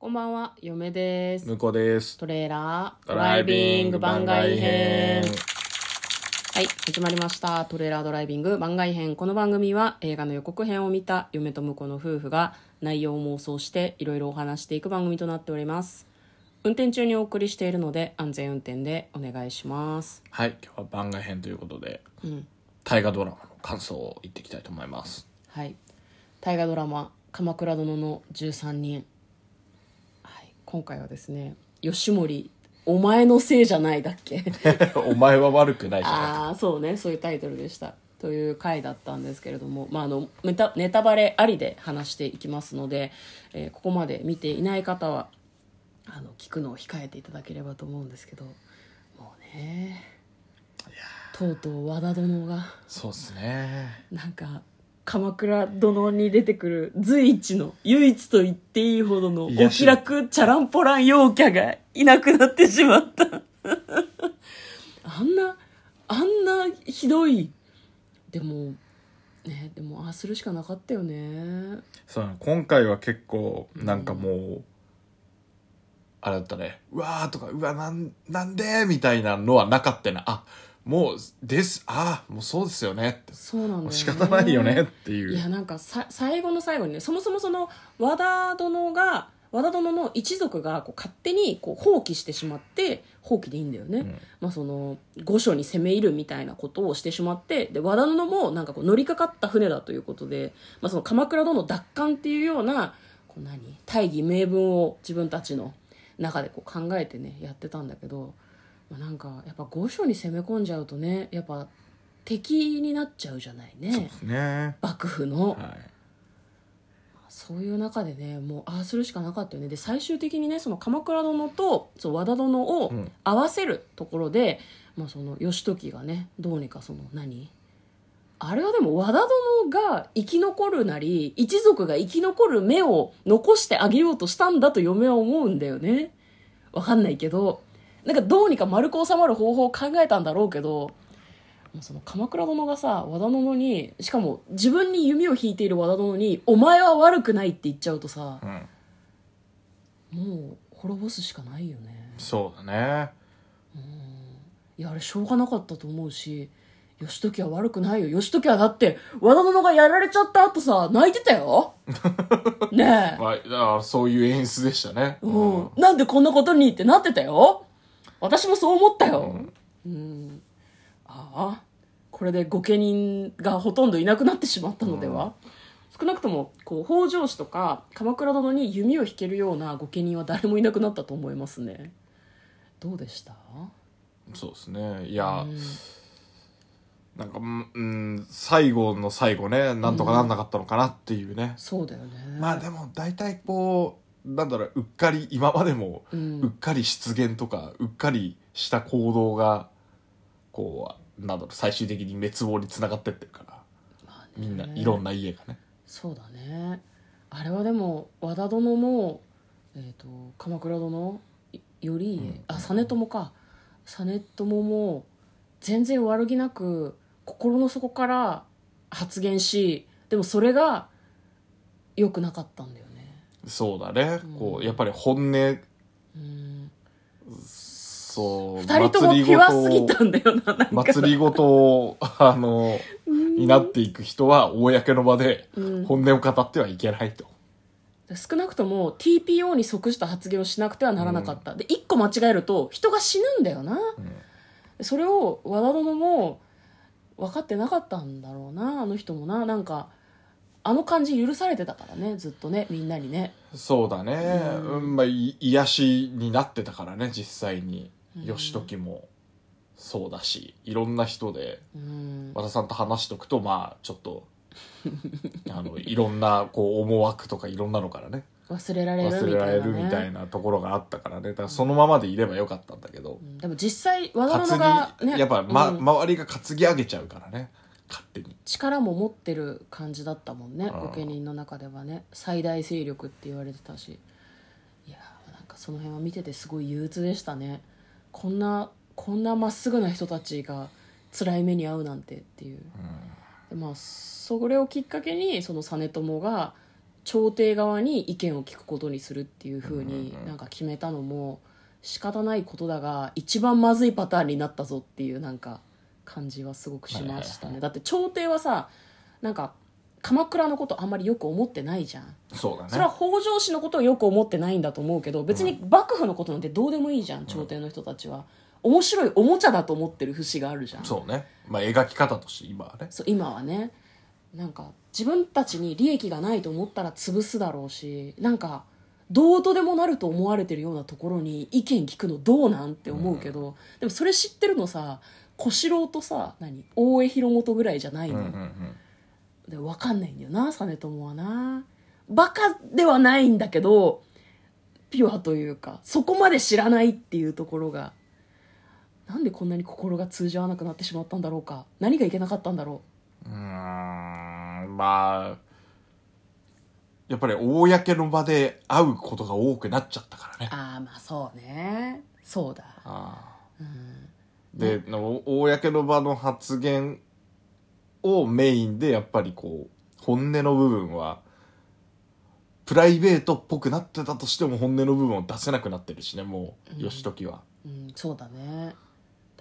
こんばんは、嫁です。向こうです。トレーラードライビング番外編。はい、始まりました。トレーラードライビング番外編。この番組は映画の予告編を見た嫁と婿の夫婦が内容を妄想していろいろお話していく番組となっております。運転中にお送りしているので安全運転でお願いします。はい、今日は番外編ということで、大河ドラマの感想を言っていきたいと思います。はい、大河ドラマ鎌倉殿の13人。今回はですね、吉森お前のせいじゃないだっけお前は悪くないじゃないああ、そうね、そういうタイトルでしたという回だったんですけれども、まあ、ネタバレありで話していきますので、ここまで見ていない方は聞くのを控えていただければと思うんですけど、もうね、いやとうとう和田殿がそうですね、なんか鎌倉殿に出てくる随一の唯一と言っていいほどのお気楽チャランポラン陽キャがいなくなってしまったあんなひどい。でもね、でもああするしかなかったよね。そう、今回は結構なんかもう、あれだったね、うわーとか、うわなんでみたいなのはなかったな。あ、もうです、ああ、もうそうですよねって、そうなんだよね、仕方ないよねっていう。いや、なんか最後の最後にね、そもそもその和田殿の一族がこう勝手にこう放棄してしまって、放棄でいいんだよね、まあ、その御所に攻め入るみたいなことをしてしまって、で和田殿もなんかこう乗りかかった船だということで、まあ、その鎌倉殿奪還っていうようなこう大義名分を自分たちの中でこう考えてね、やってたんだけど、なんかやっぱ御所に攻め込んじゃうとね、やっぱ敵になっちゃうじゃないね。そうですね、幕府の、はい、そういう中でね、もうああするしかなかったよね。で最終的にね、その鎌倉殿とその和田殿を合わせるところで、まあ、その義時がね、どうにかそのあれはでも和田殿が生き残るなり、一族が生き残る目を残してあげようとしたんだと嫁は思うんだよね。わかんないけど、なんかどうにか丸く収まる方法を考えたんだろうけど、その鎌倉殿がさ、和田殿に、しかも自分に弓を引いている和田殿にお前は悪くないって言っちゃうとさ、もう滅ぼすしかないよね。そうだね、いや、あれしょうがなかったと思うし、義時は悪くないよ。義時はだって和田殿がやられちゃった後さ、泣いてたよねえ、まあ、そういう演出でしたね、なんでこんなことにってなってたよ。私もそう思ったよ、ああ、これで御家人がほとんどいなくなってしまったのでは、少なくともこう北条氏とか鎌倉殿に弓を引けるような御家人は誰もいなくなったと思いますね。どうでした？そうですね、いや、なんか、最後の最後ね、なんとかなんなかったのかなっていうね、そうだよね。まあでも大体こう、なんだろう、うっかり、今までもうっかり失言とか、うっかりした行動がこう、なんだろう、最終的に滅亡につながってってるから、まあね、みんないろんな家がね。そうだね、あれはでも和田殿も、鎌倉殿より、実朝か、実朝も全然悪気なく心の底から発言し、でもそれが良くなかったんだよね。そうだね、こうやっぱり本音、そう、2人ともピュアすぎたんだよな、なんか祭りごとをになっていく人は公の場で本音を語ってはいけないと、少なくとも TPO に即した発言をしなくてはならなかった、で1個間違えると人が死ぬんだよな、それを和田殿も分かってなかったんだろうな、あの人もな、なんかあの感じ許されてたからね、ずっとね、みんなにね。そうだね、まあ、癒しになってたからね、実際に義時もそうだし、いろんな人で、和田さんと話しとくと、まあちょっといろんなこう思惑とかいろんなのからね、忘れられるみたいなところがあったからね。だからそのままでいればよかったんだけど、でも実際和田殿が、ね、やっぱ、周りが担ぎ上げちゃうからね、勝手に力も持ってる感じだったもんね、御家人の中ではね、最大勢力って言われてたし、いや、なんかその辺は見ててすごい憂鬱でしたね。こんなまっすぐな人たちが辛い目に遭うなんてっていう、で、まあ、それをきっかけにその実朝が朝廷側に意見を聞くことにするっていう風になんか決めたのも仕方ないことだが一番まずいパターンになったぞっていうなんか感じはすごくしましたね、はいはいはい、だって朝廷はさなんか鎌倉のことあんまりよく思ってないじゃん。 そうだね、それは北条氏のことをよく思ってないんだと思うけど別に幕府のことなんてどうでもいいじゃん、うん、朝廷の人たちは面白いおもちゃだと思ってる節があるじゃん。そうね、まあ、描き方として今はねそう今はねなんか自分たちに利益がないと思ったら潰すだろうしなんかどうとでもなると思われてるようなところに意見聞くのどうなんって思うけど、うん、でもそれ知ってるのさ小四郎とさ何大江広元ぐらいじゃないの、うんうんうん、で分かんないんだよな実朝はなバカではないんだけどピュアというかそこまで知らないっていうところがなんでこんなに心が通じ合わなくなってしまったんだろうか何がいけなかったんだろう。まあやっぱり公の場で会うことが多くなっちゃったからね。ああまあそうねそうだあ、うん、で、ね、公の場の発言をメインでやっぱりこう本音の部分はプライベートっぽくなってたとしても本音の部分を出せなくなってるしねもう義時は、うんうん、そうだね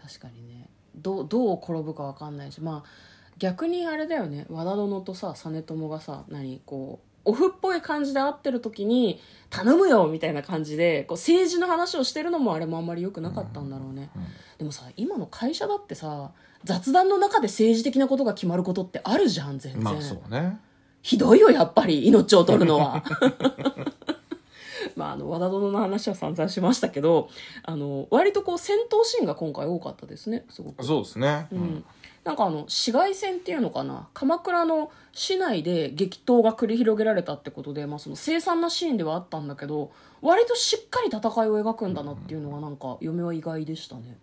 確かにね どう転ぶか分かんないしまあ逆にあれだよね和田殿とさ実朝がさ何こうオフっぽい感じで会ってる時に頼むよみたいな感じでこう政治の話をしてるのもあれもあんまり良くなかったんだろうね、うんうん、でもさ今の会社だってさ雑談の中で政治的なことが決まることってあるじゃん全然、まあそうね、ひどいよやっぱり命を取るのはまあ、和田殿の話は散々しましたけど割とこう戦闘シーンが今回多かったですねすごくそうですね、うんなんか市街戦っていうのかな鎌倉の市内で激闘が繰り広げられたってことで、まあ、その凄惨なシーンではあったんだけど割としっかり戦いを描くんだなっていうのがなんか嫁は意外でしたね。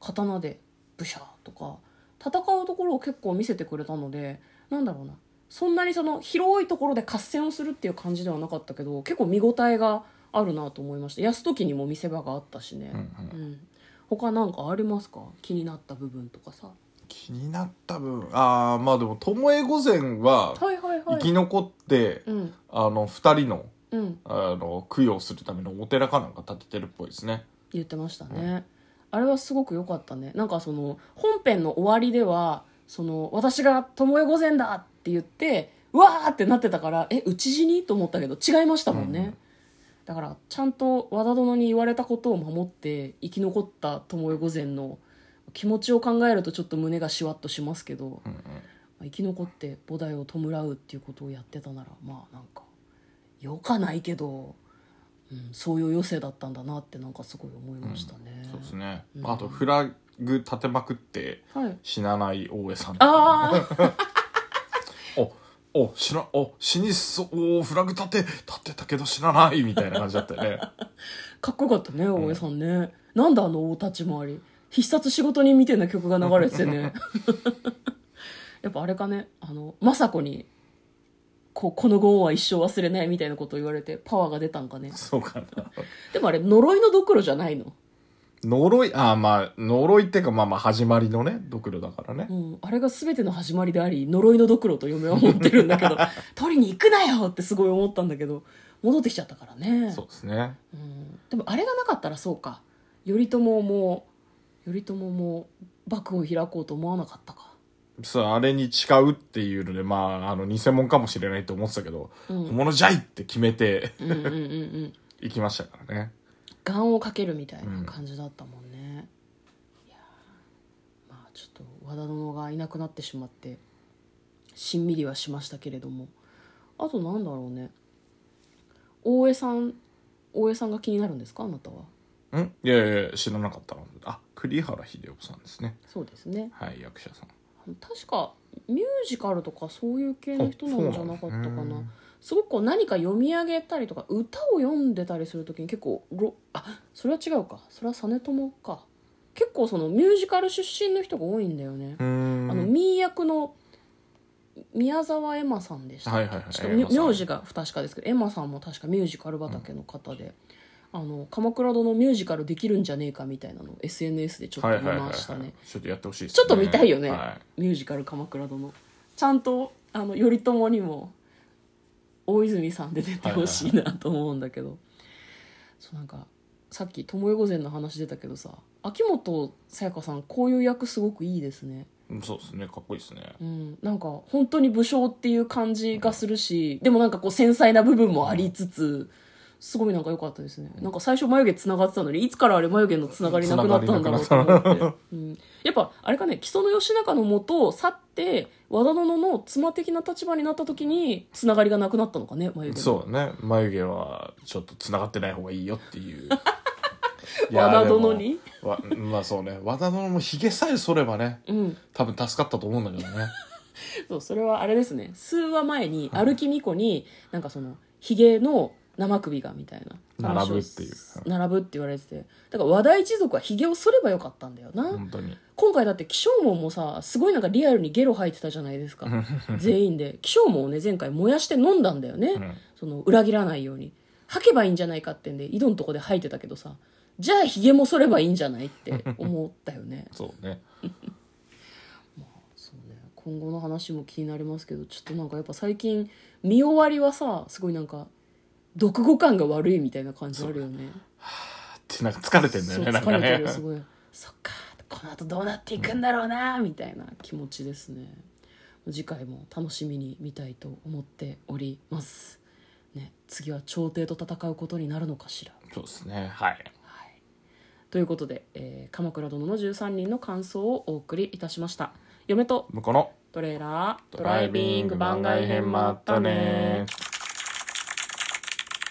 刀でブシャーとか戦うところを結構見せてくれたのでなんだろうなそんなにその広いところで合戦をするっていう感じではなかったけど結構見応えがあるなと思いました。泰時にも見せ場があったしね、うんうん、他なんかありますか気になった部分とかさ気になった分あまあでも巴御前は生き残って、はいはいはいうん、2人 の,、うん、供養するためのお寺かなんか建ててるっぽいですね言ってましたね、うん、あれはすごく良かったね。なんかその本編の終わりではその私が巴御前だって言ってうわーってなってたから討ち死にと思ったけど違いましたもんね、うん、だからちゃんと和田殿に言われたことを守って生き残った巴御前の気持ちを考えるとちょっと胸がシワッとしますけど、うんうんまあ、生き残って菩提を弔うっていうことをやってたならまあなんかよかないけど、うん、そういう余生だったんだなってなんかすごい思いましたね、うん、そうですね、うん、あとフラグ立てまくって死なない大江さん、はい、死にそうフラグ立てたけど死なないみたいな感じだったよねかっこよかったね大江さんね、うん、なんだ大立ち回り必殺仕事人みたいな曲が流れててねやっぱあれかね政子に このご恩は一生忘れないみたいなことを言われてパワーが出たんかね。そうかなでもあれ呪いのドクロじゃないの呪いあまあ呪いっていうかまあまあ始まりのねドクロだからね、うん、あれが全ての始まりであり呪いのドクロと嫁は思ってるんだけど取りに行くなよってすごい思ったんだけど戻ってきちゃったからね。そうですね、うん、でもあれがなかったらそうか頼朝も幕を開こうと思わなかったか。そうあれに誓うっていうのでまあ偽物かもしれないと思ってたけど、うん、本物じゃいって決めてうんうんうん、うん、行きましたからね。願をかけるみたいな感じだったもんね、うん、いやまあちょっと和田殿がいなくなってしまってしんみりはしましたけれどもあとなんだろうね大江さんが気になるんですかあなたは。んいやいや知らなかったの。あ栗原英世さんですね。そうですねはい役者さん確かミュージカルとかそういう系の人なんじゃなかったかな、ね、すごくこう何か読み上げたりとか歌を読んでたりするときに結構あそれは違うかそれは実朝か結構そのミュージカル出身の人が多いんだよね。民役の宮沢エマさんでした、はいはいはい、ちょっと名字が不確かですけどエマさんも確かミュージカル畑の方で、うん鎌倉殿ミュージカルできるんじゃねえかみたいなの SNS でちょっと見ましたね、はいはいはいはい、ちょっとやってほしいですね。ちょっと見たいよね、はい、ミュージカル鎌倉殿ちゃんと頼朝にも大泉さんで出てほしいなと思うんだけど、はいはいはい、そうなんかさっきともえ御前の話出たけどさ、秋元才加さんこういう役すごくいいですね。そうですね、かっこいいですね、うん、なんか本当に武将っていう感じがするし、うん、でもなんかこう繊細な部分もありつつ、うん、すごいなんか良かったですね、うん、なんか最初眉毛つながってたのにいつからあれ眉毛のつながりなくなったんだろうと思って、うん、やっぱあれかね、木曽義仲の元を去って和田殿の妻的な立場になった時につながりがなくなったのかね、眉毛。そうね、眉毛はちょっとつながってない方がいいよっていう和田殿にまあそうね、和田殿もひげさえ剃ればね、うん、多分助かったと思うんだけどねそう、それはあれですね、数話前に歩き巫女になんかそのひげの生首がみたいな並ぶっていう、並ぶって言われてて、だから和田一族はひげを剃ればよかったんだよな本当に。今回だって起請文もさ、すごいなんかリアルにゲロ吐いてたじゃないですか全員で起請文をね前回燃やして飲んだんだよね、うん、その裏切らないように吐けばいいんじゃないかってんで井戸のとこで吐いてたけどさ、じゃあヒゲも剃ればいいんじゃないって思ったよねそうねまあそうね、今後の話も気になりますけど、ちょっとなんかやっぱ最近見終わりはさ、すごいなんか読後感が悪いみたいな感じあるよね。はあってなんか疲れてんだよね、なんかね、疲れてる、すごいそっか、この後どうなっていくんだろうな、うん、みたいな気持ちですね。次回も楽しみに見たいと思っております、ね、次は朝廷と戦うことになるのかしら。そうですね、はいということで、鎌倉殿の13人の感想をお送りいたしました。嫁と向こうのトレーラードライビング番外編、まったね。